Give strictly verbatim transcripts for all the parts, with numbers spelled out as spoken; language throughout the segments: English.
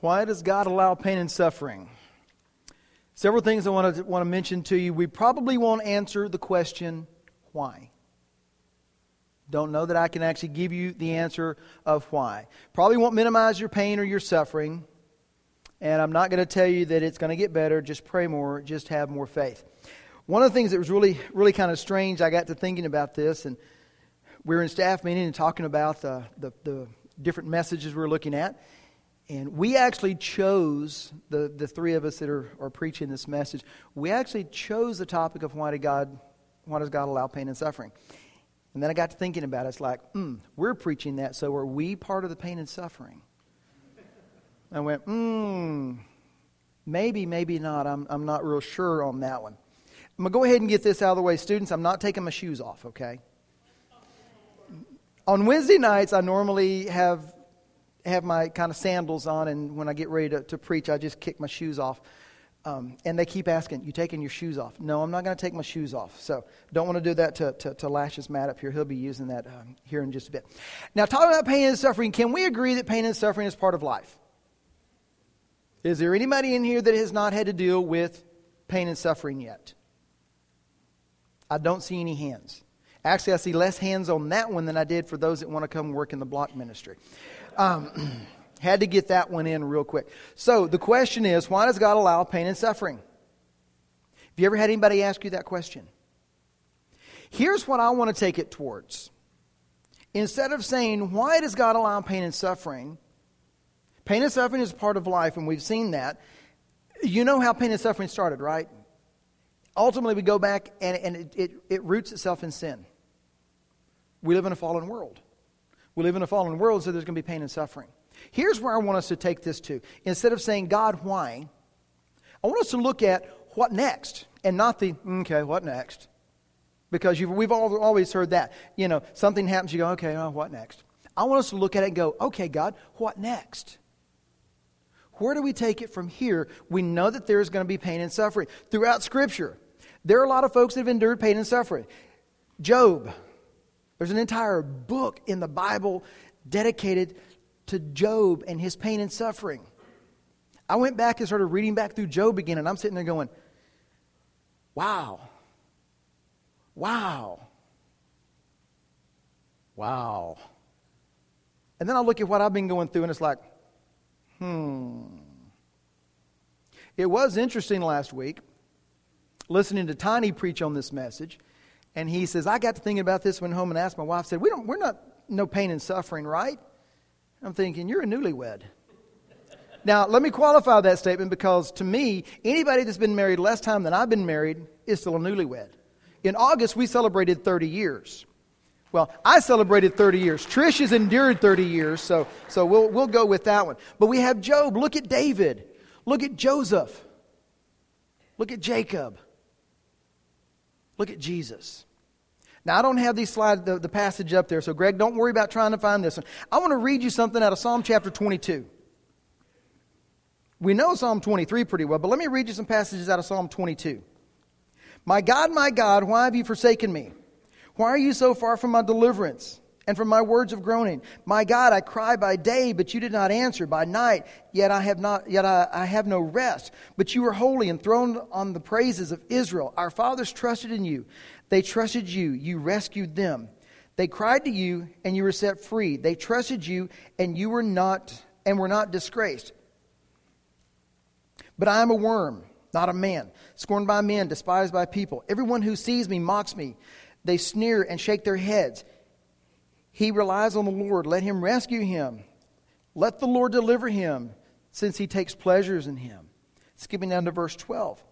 Why does God allow pain and suffering? Several things I want to want to mention to you. We probably won't answer the question, why? Don't know that I can actually give you the answer of why. Probably won't minimize your pain or your suffering. And I'm not going to tell you that it's going to get better. Just pray more. Just have more faith. One of the things that was really, really kind of strange, I got to thinking about this, and we were in staff meeting and talking about the, the, the different messages we were looking at. And we actually chose, the, the three of us that are, are preaching this message, we actually chose the topic of why did God, why does God allow pain and suffering? And then I got to thinking about it. It's like, hmm, we're preaching that, so are we part of the pain and suffering? I went, hmm, maybe, maybe not. I'm I'm not real sure on that one. I'm going to go ahead and get this out of the way. Students, I'm not taking my shoes off, okay? On Wednesday nights, I normally have have my kind of sandals on, and when I get ready to, to preach, I just kick my shoes off. Um, and they keep asking, you taking your shoes off? No, I'm not going to take my shoes off. So don't want to do that to, to, to Lash's Matt up here. He'll be using that um, here in just a bit. Now, talking about pain and suffering, can we agree that pain and suffering is part of life? Is there anybody in here that has not had to deal with pain and suffering yet? I don't see any hands. Actually, I see less hands on that one than I did for those that want to come work in the block ministry. Um, had to get that one in real quick. So the question is, why does God allow pain and suffering? Have you ever had anybody ask you that question? Here's what I want to take it towards. Instead of saying, why does God allow pain and suffering? Pain and suffering is part of life, and we've seen that. You know how pain and suffering started, right? Ultimately, we go back, and, and it, it, it roots itself in sin. We live in a fallen world. We live in a fallen world, so there's going to be pain and suffering. Here's where I want us to take this to. Instead of saying, God, why? I want us to look at what next, and not the, okay, what next? Because you've, we've all, always heard that. You know, something happens, you go, okay, oh, what next? I want us to look at it and go, okay, God, what next? Where do we take it from here? We know that there is going to be pain and suffering. Throughout Scripture, there are a lot of folks that have endured pain and suffering. Job. There's an entire book in the Bible dedicated to Job and his pain and suffering. I went back and started reading back through Job again, and I'm sitting there going, wow. Wow. Wow. And then I look at what I've been going through, and it's like, Hmm. It was interesting last week, listening to Tiny preach on this message, and he says, I got to thinking about this, went home and asked my wife, said, we don't, we're not, no pain and suffering, right? I'm thinking, you're a newlywed. Now, let me qualify that statement, because to me, anybody that's been married less time than I've been married is still a newlywed. In August, we celebrated thirty years. Well, I celebrated thirty years. Trish has endured thirty years, so so we'll we'll go with that one. But we have Job. Look at David. Look at Joseph. Look at Jacob. Look at Jesus. Now, I don't have these slides, the, the passage up there, so Greg, don't worry about trying to find this one. I want to read you something out of Psalm chapter twenty-two. We know Psalm twenty-three pretty well, but let me read you some passages out of Psalm twenty-two. My God, my God, why have you forsaken me? Why are you so far from my deliverance and from my words of groaning? My God, I cry by day, but you did not answer. By night, yet I have not, yet I, I have no rest. But you are holy and throned on the praises of Israel. Our fathers trusted in you. They trusted you. You rescued them. They cried to you, and you were set free. They trusted you, and you were not, and were not disgraced. But I am a worm, not a man, scorned by men, despised by people. Everyone who sees me mocks me. They sneer and shake their heads. He relies on the Lord. Let him rescue him. Let the Lord deliver him, since he takes pleasures in him. Skipping down to verse twelve.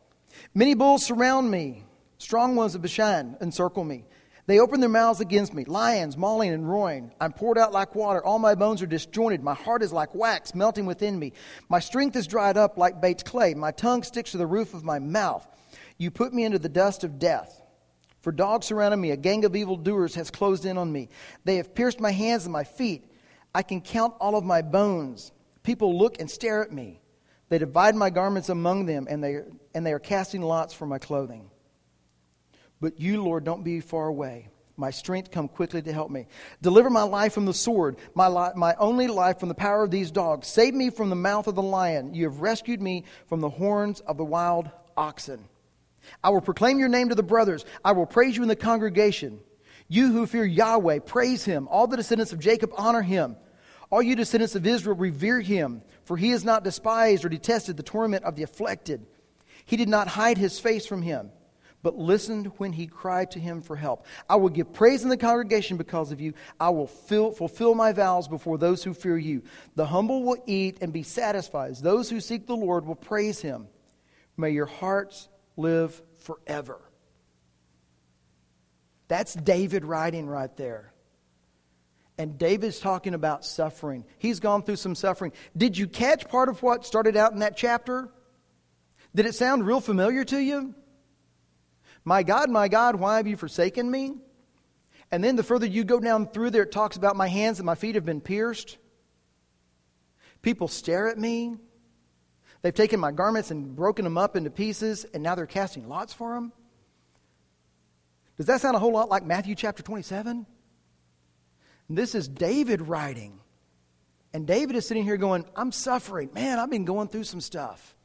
Many bulls surround me. Strong ones of Bashan encircle me. They open their mouths against me. Lions mauling and roaring. I'm poured out like water. All my bones are disjointed. My heart is like wax melting within me. My strength is dried up like baked clay. My tongue sticks to the roof of my mouth. You put me into the dust of death. For dogs surrounded me, a gang of evildoers has closed in on me. They have pierced my hands and my feet. I can count all of my bones. People look and stare at me. They divide my garments among them, and they, and they are casting lots for my clothing. But you, Lord, don't be far away. My strength come quickly to help me. Deliver my life from the sword, my li- my only life from the power of these dogs. Save me from the mouth of the lion. You have rescued me from the horns of the wild oxen. I will proclaim your name to the brothers. I will praise you in the congregation. You who fear Yahweh, praise him. All the descendants of Jacob honor him. All you descendants of Israel, revere him. For he has not despised or detested the torment of the afflicted. He did not hide his face from him, but listened when he cried to him for help. I will give praise in the congregation because of you. I will fill, fulfill my vows before those who fear you. The humble will eat and be satisfied. Those who seek the Lord will praise him. May your hearts live forever. That's David writing right there. And David's talking about suffering. He's gone through some suffering. Did you catch part of what started out in that chapter? Did it sound real familiar to you? My God, my God, why have you forsaken me? And then the further you go down through there, it talks about my hands and my feet have been pierced. People stare at me. They've taken my garments and broken them up into pieces, and now they're casting lots for them. Does that sound a whole lot like Matthew chapter twenty-seven? This is David writing. And David is sitting here going, I'm suffering. Man, I've been going through some stuff.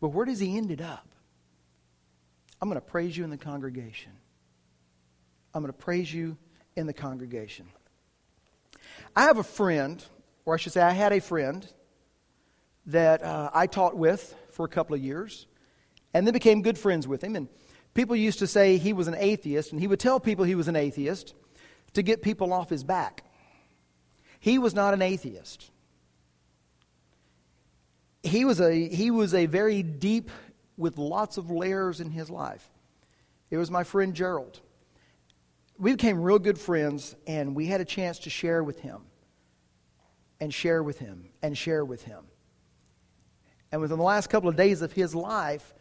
But where does he end it up? I'm going to praise you in the congregation. I'm going to praise you in the congregation. I have a friend, or I should say I had a friend, that uh, I taught with for a couple of years, and then became good friends with him. And people used to say he was an atheist, and he would tell people he was an atheist to get people off his back. He was not an atheist. He was a he was a very deep with lots of layers in his life. It was my friend Gerald. We became real good friends, and we had a chance to share with him, and share with him, and share with him. And within the last couple of days of his life,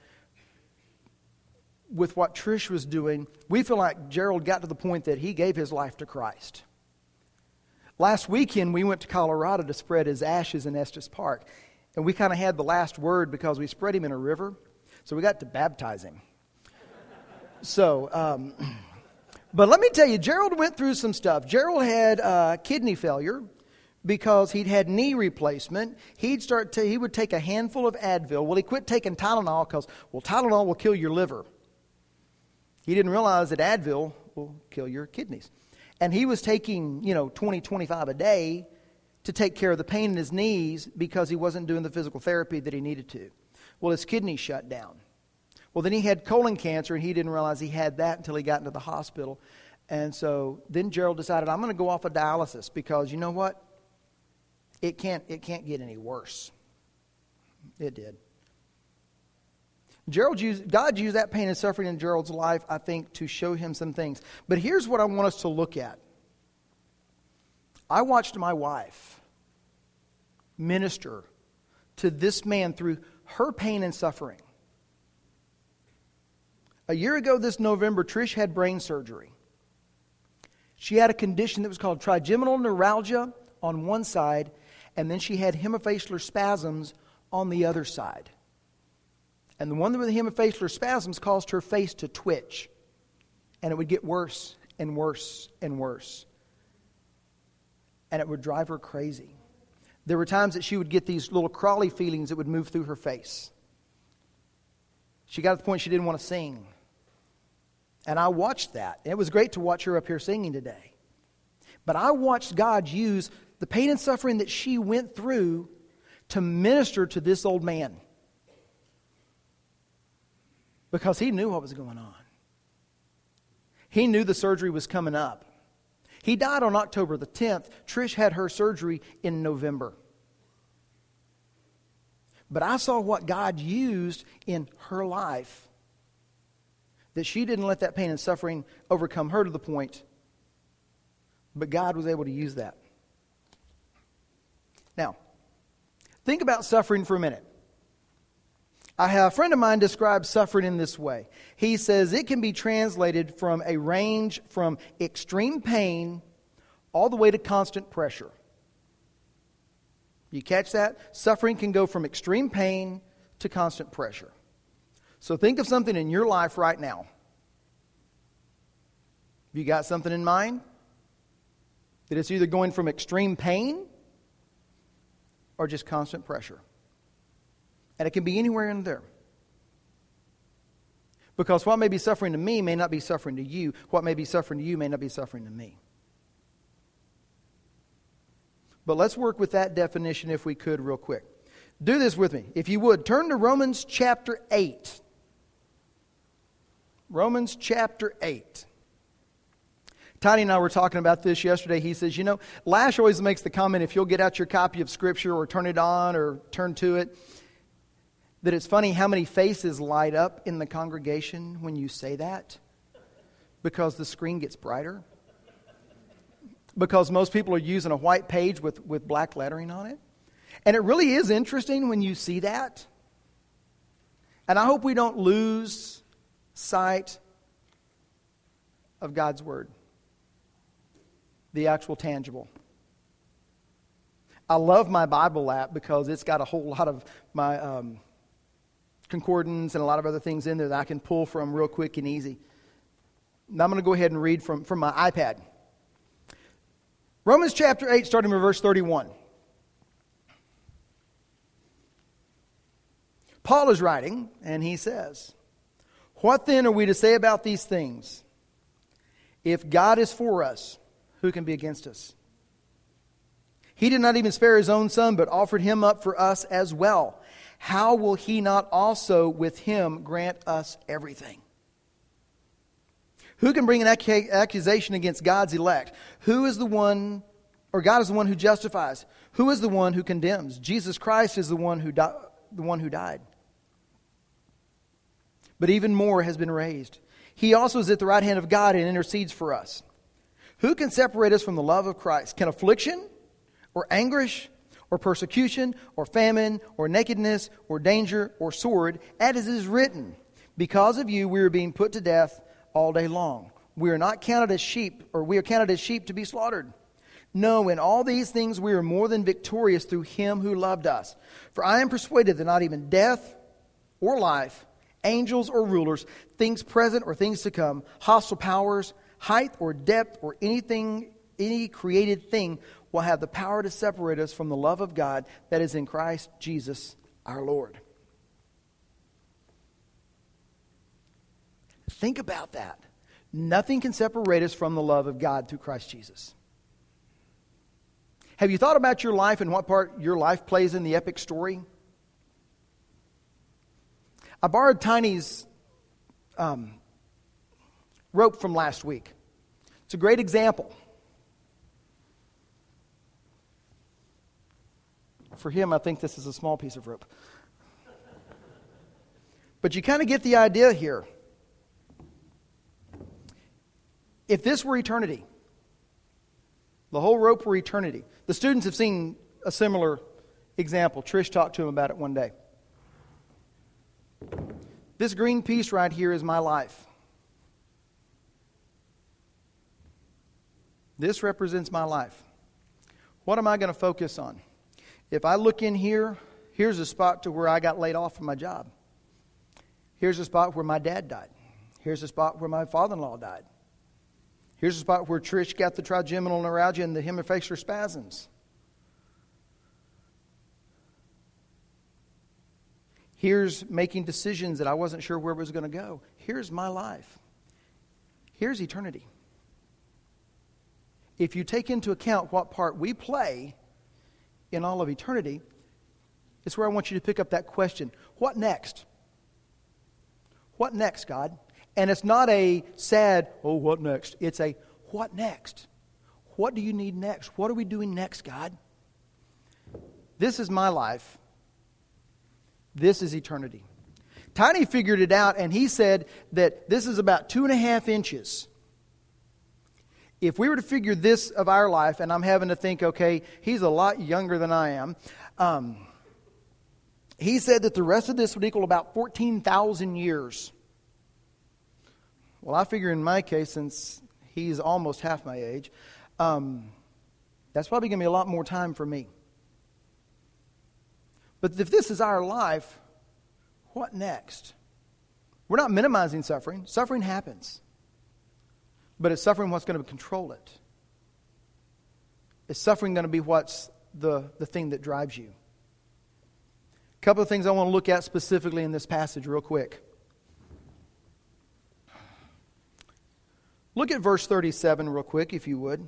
with what Trish was doing, we feel like Gerald got to the point that he gave his life to Christ. Last weekend, we went to Colorado to spread his ashes in Estes Park, and we kind of had the last word because we spread him in a river. So we got to baptize him. So, um, but let me tell you, Gerald went through some stuff. Gerald had uh, kidney failure because he'd had knee replacement. He'd start to, he would take a handful of Advil. Well, he quit taking Tylenol because, well, Tylenol will kill your liver. He didn't realize that Advil will kill your kidneys. And he was taking, you know, twenty, twenty-five a day to take care of the pain in his knees because he wasn't doing the physical therapy that he needed to. Well, his kidney shut down. Well, then he had colon cancer, and he didn't realize he had that until he got into the hospital. And so then Gerald decided, I'm going to go off of dialysis because, you know what? It can't, it can't get any worse. It did. Gerald used, God used that pain and suffering in Gerald's life, I think, to show him some things. But here's what I want us to look at. I watched my wife minister to this man through her pain and suffering. A year ago this November, Trish had brain surgery. She had a condition that was called trigeminal neuralgia on one side, and then she had hemifacial spasms on the other side. And the one with the hemifacial spasms caused her face to twitch, and it would get worse and worse and worse, and it would drive her crazy. There were times that she would get these little crawly feelings that would move through her face. She got to the point she didn't want to sing. And I watched that. It was great to watch her up here singing today. But I watched God use the pain and suffering that she went through to minister to this old man. Because he knew what was going on. He knew the surgery was coming up. He died on October the tenth. Trish had her surgery in November. But I saw what God used in her life, that she didn't let that pain and suffering overcome her to the point, but God was able to use that. Now, think about suffering for a minute. I have a friend of mine describes suffering in this way. He says it can be translated from a range from extreme pain all the way to constant pressure. You catch that? Suffering can go from extreme pain to constant pressure. So think of something in your life right now. Have you got something in mind? That it's either going from extreme pain or just constant pressure. And it can be anywhere in there. Because what may be suffering to me may not be suffering to you. What may be suffering to you may not be suffering to me. But let's work with that definition if we could real quick. Do this with me. If you would, turn to Romans chapter eight. Romans chapter eight. Tiny and I were talking about this yesterday. He says, you know, Lash always makes the comment, if you'll get out your copy of Scripture or turn it on or turn to it, that it's funny how many faces light up in the congregation when you say that, because the screen gets brighter, because most people are using a white page with, with black lettering on it. And it really is interesting when you see that. And I hope we don't lose sight of God's Word. The actual tangible. I love my Bible app because it's got a whole lot of my um, concordance and a lot of other things in there that I can pull from real quick and easy. Now I'm going to go ahead and read from, from my iPad. Romans chapter eight, starting with verse thirty-one. Paul is writing, and he says, "What then are we to say about these things? If God is for us, who can be against us? He did not even spare his own son, but offered him up for us as well. How will he not also with him grant us everything? Who can bring an ac- accusation against God's elect? Who is the one, or God is the one who justifies? Who is the one who condemns? Jesus Christ is the one who di- the one who died. But even more has been raised. He also is at the right hand of God and intercedes for us. Who can separate us from the love of Christ? Can affliction or anguish or persecution or famine or nakedness or danger or sword? As it is written, because of you we are being put to death all day long. We are not counted as sheep, or we are counted as sheep to be slaughtered. No, in all these things we are more than victorious through him who loved us. For I am persuaded that not even death or life, angels or rulers, things present or things to come, hostile powers, height or depth or anything, any created thing will have the power to separate us from the love of God that is in Christ Jesus our Lord." Think about that. Nothing can separate us from the love of God through Christ Jesus. Have you thought about your life and what part your life plays in the epic story? I borrowed Tiny's um, rope from last week. It's a great example. For him, I think this is a small piece of rope. But you kind of get the idea here. If this were eternity, the whole rope were eternity. The students have seen a similar example. Trish talked to him about it one day. This green piece right here is my life. This represents my life. What am I going to focus on? If I look in here, here's a spot to where I got laid off from my job. Here's a spot where my dad died. Here's a spot where my father-in-law died. Here's a spot where Trish got the trigeminal neuralgia and the hemifacial spasms. Here's making decisions that I wasn't sure where it was going to go. Here's my life. Here's eternity. If you take into account what part we play in all of eternity, it's where I want you to pick up that question. What next? What next, God? And it's not a sad, oh, what next? It's a, what next? What do you need next? What are we doing next, God? This is my life. This is eternity. Tiny figured it out, and he said that this is about two and a half inches. If we were to figure this of our life, and I'm having to think, okay, he's a lot younger than I am. Um, he said that the rest of this would equal about fourteen thousand years. Well, I figure in my case, since he's almost half my age, um, that's probably going to be a lot more time for me. But if this is our life, what next? We're not minimizing suffering. Suffering happens. But is suffering what's going to control it? Is suffering going to be what's the, the thing that drives you? A couple of things I want to look at specifically in this passage real quick. Look at verse thirty-seven real quick, if you would.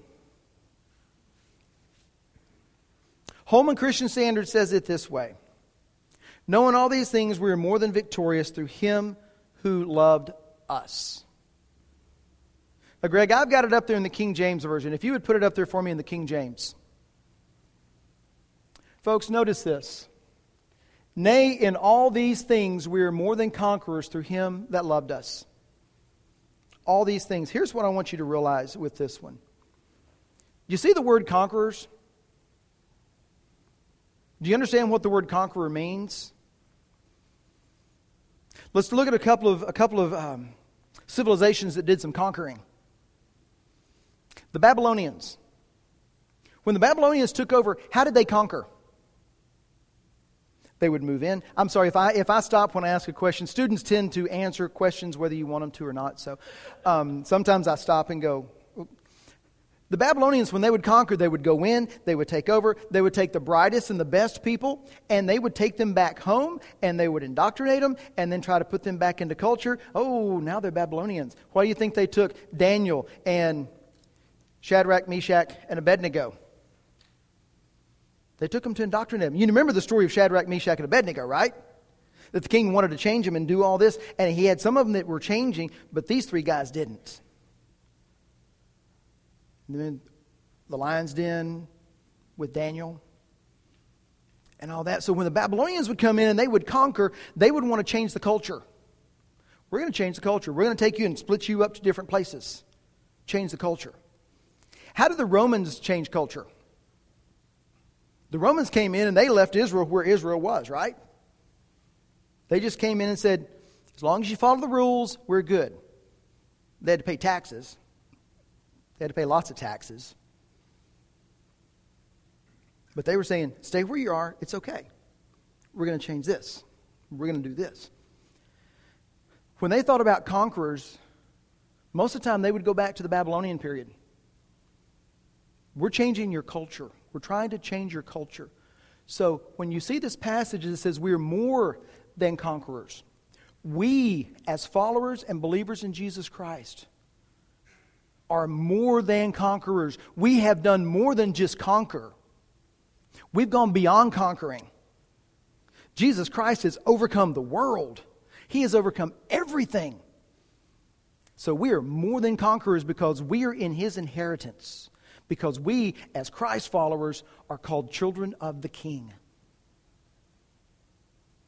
Holman Christian Standard says it this way. Knowing all these things, we are more than victorious through Him who loved us. Now, Greg, I've got it up there in the King James Version. If you would put it up there for me in the King James. Folks, notice this. Nay, in all these things, we are more than conquerors through Him that loved us. All these things. Here's what I want you to realize with this one. You see the word conquerors? Do you understand what the word conqueror means? Let's look at a couple of a couple of um, civilizations that did some conquering. The Babylonians. When the Babylonians took over, how did they conquer? They would move in. I'm sorry if I if I stop when I ask a question. Students tend to answer questions whether you want them to or not. So um, sometimes I stop and go. The Babylonians, when they would conquer, they would go in, they would take over, they would take the brightest and the best people, and they would take them back home, and they would indoctrinate them, and then try to put them back into culture. Oh, now they're Babylonians. Why do you think they took Daniel and Shadrach, Meshach, and Abednego? They took them to indoctrinate them. You remember the story of Shadrach, Meshach, and Abednego, right? That the king wanted to change them and do all this, and he had some of them that were changing, but these three guys didn't. And then the lion's den with Daniel and all that. So when the Babylonians would come in and they would conquer, they would want to change the culture. We're going to change the culture. We're going to take you and split you up to different places. Change the culture. How did the Romans change culture? The Romans came in and they left Israel where Israel was, right? They just came in and said, as long as you follow the rules, we're good. They had to pay taxes. They had to pay lots of taxes. But they were saying, stay where you are, it's okay. We're going to change this. We're going to do this. When they thought about conquerors, most of the time they would go back to the Babylonian period. We're changing your culture. We're trying to change your culture. So when you see this passage that says we're more than conquerors, we as followers and believers in Jesus Christ are more than conquerors. We have done more than just conquer. We've gone beyond conquering. Jesus Christ has overcome the world. He has overcome everything. So we are more than conquerors because we are in His inheritance. Because we, as Christ followers, are called children of the King.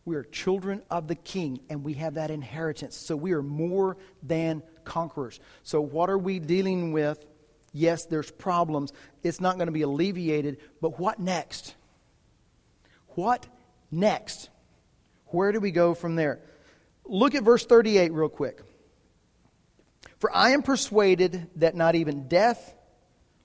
We are children of the King, and we have that inheritance. So we are more than conquerors. So what are we dealing with? Yes, there's problems. It's not going to be alleviated, but what next? What next? Where do we go from there? Look at verse thirty-eight real quick. For I am persuaded that not even death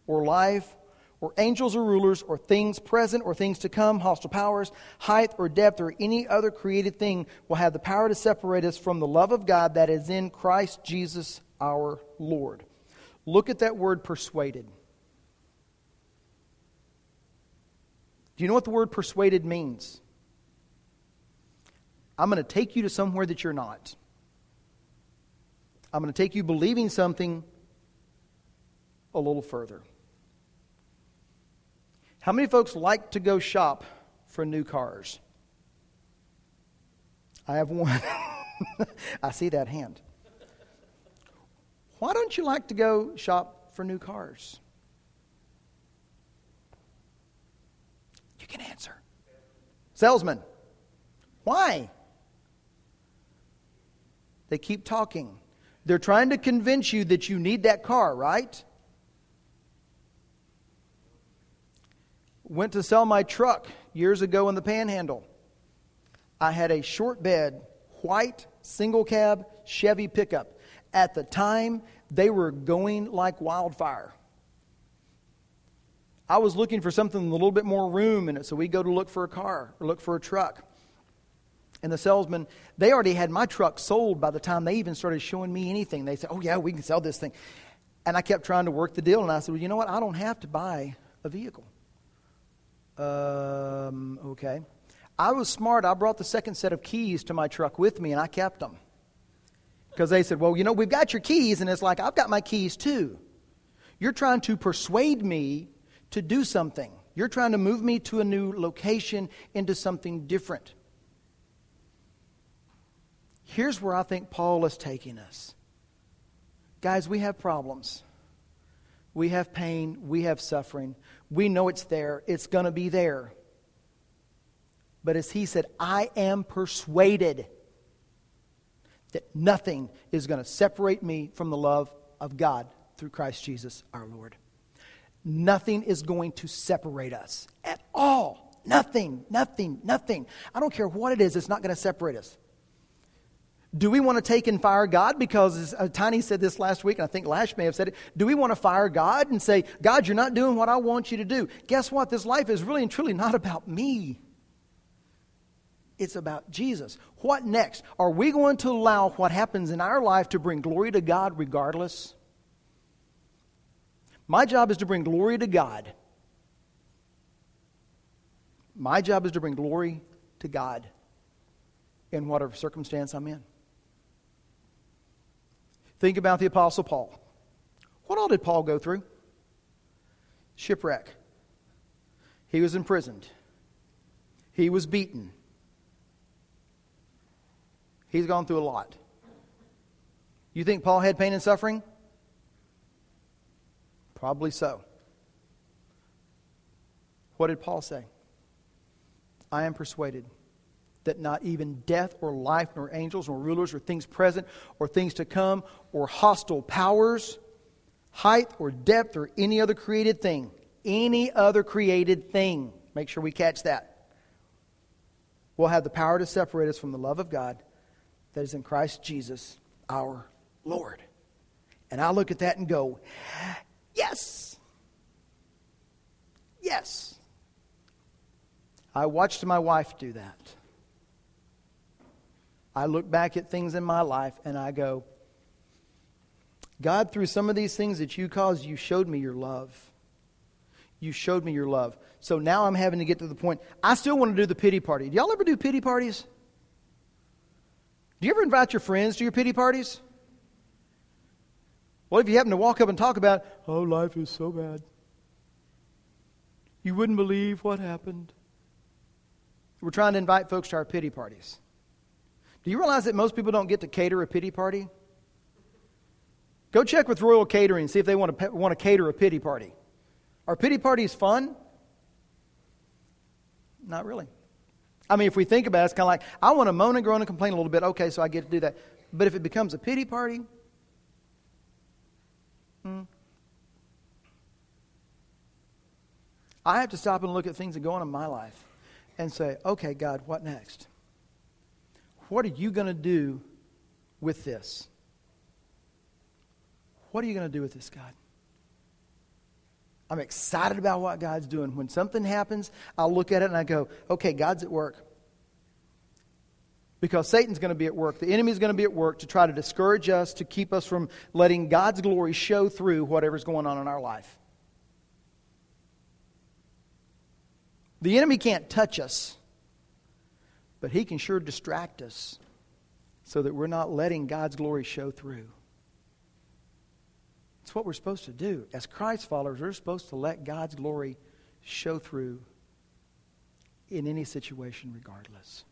or life or angels or rulers, or things present or things to come, hostile powers, height or depth, or any other created thing will have the power to separate us from the love of God that is in Christ Jesus our Lord. Look at that word persuaded. Do you know what the word persuaded means? I'm going to take you to somewhere that you're not. I'm going to take you believing something a little further. How many folks like to go shop for new cars? I have one. I see that hand. Why don't you like to go shop for new cars? You can answer. Salesman. Why? They keep talking. They're trying to convince you that you need that car, right? Went to sell my truck years ago in the Panhandle. I had a short bed, white, single cab, Chevy pickup. At the time, they were going like wildfire. I was looking for something with a little bit more room in it, so we go to look for a car or look for a truck. And the salesman, they already had my truck sold by the time they even started showing me anything. They said, oh yeah, we can sell this thing. And I kept trying to work the deal, and I said, well, you know what? I don't have to buy a vehicle. Um, okay. I was smart. I brought the second set of keys to my truck with me, and I kept them. Because they said, well, you know, we've got your keys. And it's like, I've got my keys too. You're trying to persuade me to do something. You're trying to move me to a new location, into something different. Here's where I think Paul is taking us. Guys, we have problems. We have pain. We have suffering. We know it's there. It's going to be there. But as he said, I am persuaded that nothing is going to separate me from the love of God through Christ Jesus our Lord. Nothing is going to separate us at all. Nothing, nothing, nothing. I don't care what it is, it's not going to separate us. Do we want to take and fire God? Because uh, Tiny said this last week, and I think Lash may have said it. Do we want to fire God and say, God, you're not doing what I want you to do? Guess what? This life is really and truly not about me. It's about Jesus. What next? Are we going to allow what happens in our life to bring glory to God regardless? My job is to bring glory to God. My job is to bring glory to God in whatever circumstance I'm in. Think about the Apostle Paul. What all did Paul go through? Shipwreck. He was imprisoned. He was beaten. He's gone through a lot. You think Paul had pain and suffering? Probably so. What did Paul say? I am persuaded that not even death or life nor angels nor rulers or things present or things to come or hostile powers, height or depth or any other created thing, any other created thing, make sure we catch that, will have the power to separate us from the love of God that is in Christ Jesus, our Lord. And I look at that and go, yes. Yes. I watched my wife do that. I look back at things in my life and I go, God, through some of these things that you caused, you showed me your love. You showed me your love. So now I'm having to get to the point. I still want to do the pity party. Do y'all ever do pity parties? Do you ever invite your friends to your pity parties? What if you happen to walk up and talk about, oh, life is so bad. You wouldn't believe what happened. We're trying to invite folks to our pity parties. Do you realize that most people don't get to cater a pity party? Go check with Royal Catering and see if they want to want to cater a pity party. Are pity parties fun? Not really. I mean, if we think about it, it's kind of like, I want to moan and groan and complain a little bit. Okay, so I get to do that. But if it becomes a pity party, hmm, I have to stop and look at things that go on in my life and say, okay, God, what next? What are you going to do with this? What are you going to do with this, God? I'm excited about what God's doing. When something happens, I'll look at it and I go, okay, God's at work. Because Satan's going to be at work. The enemy's going to be at work to try to discourage us, to keep us from letting God's glory show through whatever's going on in our life. The enemy can't touch us, but he can sure distract us so that we're not letting God's glory show through. It's what we're supposed to do. As Christ followers, we're supposed to let God's glory show through in any situation regardless.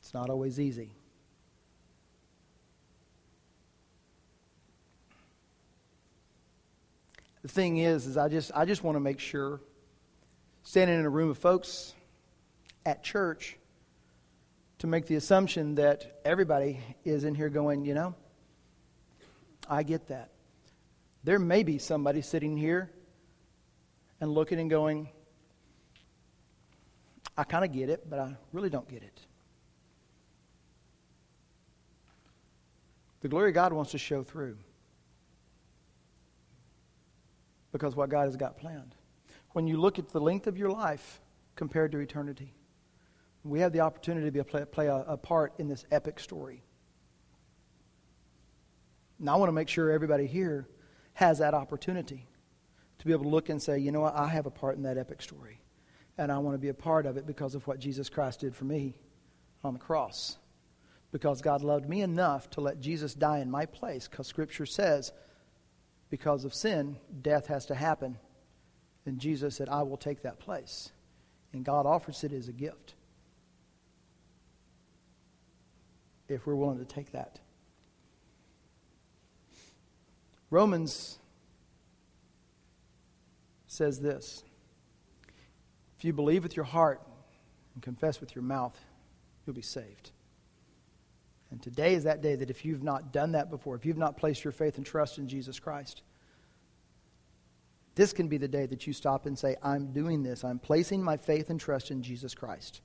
It's not always easy. The thing is, is I just I just want to make sure, standing in a room of folks at church, to make the assumption that everybody is in here going, you know, I get that. There may be somebody sitting here and looking and going, I kind of get it, but I really don't get it. The glory of God wants to show through because what God has got planned. When you look at the length of your life compared to eternity, we have the opportunity to be a play, play a, a part in this epic story. And I want to make sure everybody here has that opportunity to be able to look and say, you know what, I have a part in that epic story. And I want to be a part of it because of what Jesus Christ did for me on the cross. Because God loved me enough to let Jesus die in my place. Because Scripture says, because of sin, death has to happen. And Jesus said, I will take that place. And God offers it as a gift. If we're willing to take that. Romans says this. If you believe with your heart and confess with your mouth, you'll be saved. And today is that day that if you've not done that before, if you've not placed your faith and trust in Jesus Christ, this can be the day that you stop and say, I'm doing this. I'm placing my faith and trust in Jesus Christ.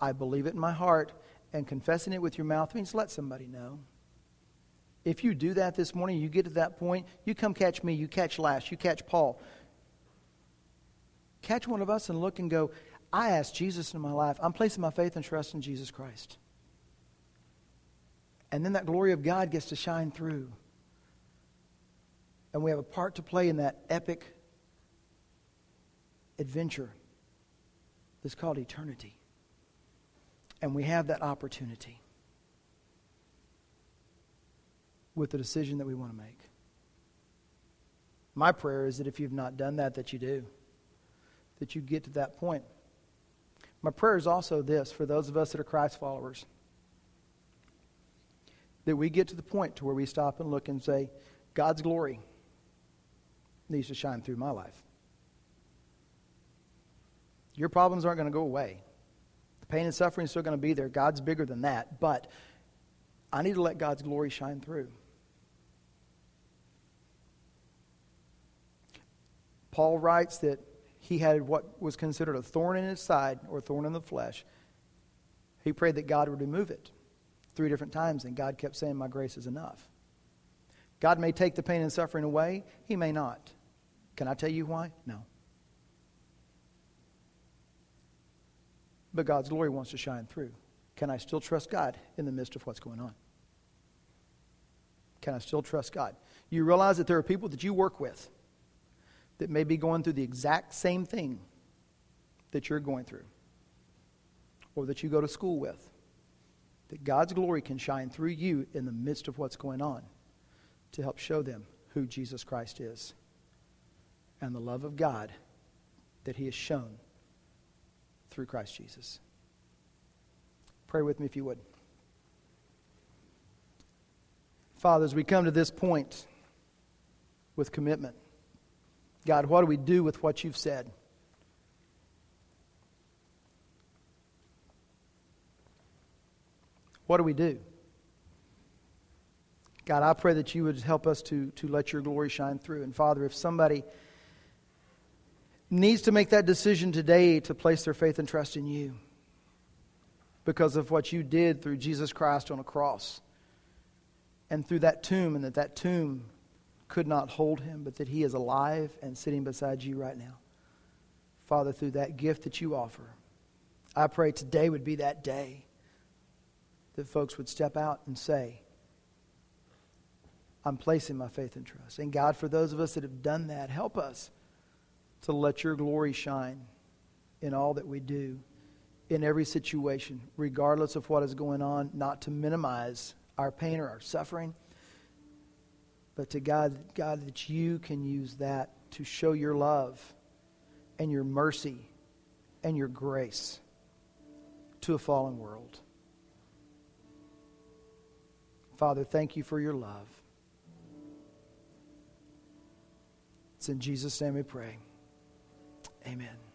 I believe it in my heart, and confessing it with your mouth means let somebody know. If you do that this morning, you get to that point, you come catch me, you catch Lash, you catch Paul. Catch one of us and look and go, I asked Jesus in my life. I'm placing my faith and trust in Jesus Christ. And then that glory of God gets to shine through. And we have a part to play in that epic adventure that's called eternity. And we have that opportunity with the decision that we want to make. My prayer is that if you've not done that, that you do. That you get to that point. My prayer is also this, for those of us that are Christ followers, that we get to the point to where we stop and look and say, God's glory needs to shine through my life. Your problems aren't going to go away. The pain and suffering is still going to be there. God's bigger than that. But I need to let God's glory shine through. Paul writes that he had what was considered a thorn in his side, or thorn in the flesh. He prayed that God would remove it three different times, and God kept saying, my grace is enough. God may take the pain and suffering away. He may not. Can I tell you why? No. But God's glory wants to shine through. Can I still trust God in the midst of what's going on? Can I still trust God? You realize that there are people that you work with that may be going through the exact same thing that you're going through, or that you go to school with, that God's glory can shine through you in the midst of what's going on to help show them who Jesus Christ is and the love of God that He has shown through Christ Jesus. Pray with me if you would. Father, as we come to this point with commitment, God, what do we do with what you've said? What do we do? God, I pray that you would help us to, to let your glory shine through. And Father, if somebody needs to make that decision today to place their faith and trust in you, because of what you did through Jesus Christ on a cross and through that tomb, and that that tomb could not hold him, but that he is alive and sitting beside you right now. Father, through that gift that you offer, I pray today would be that day that folks would step out and say, I'm placing my faith and trust. And God, for those of us that have done that, help us to let your glory shine in all that we do, in every situation, regardless of what is going on, not to minimize our pain or our suffering, but to God, God, that you can use that to show your love and your mercy and your grace to a fallen world. Father, thank you for your love. It's in Jesus' name we pray. Amen.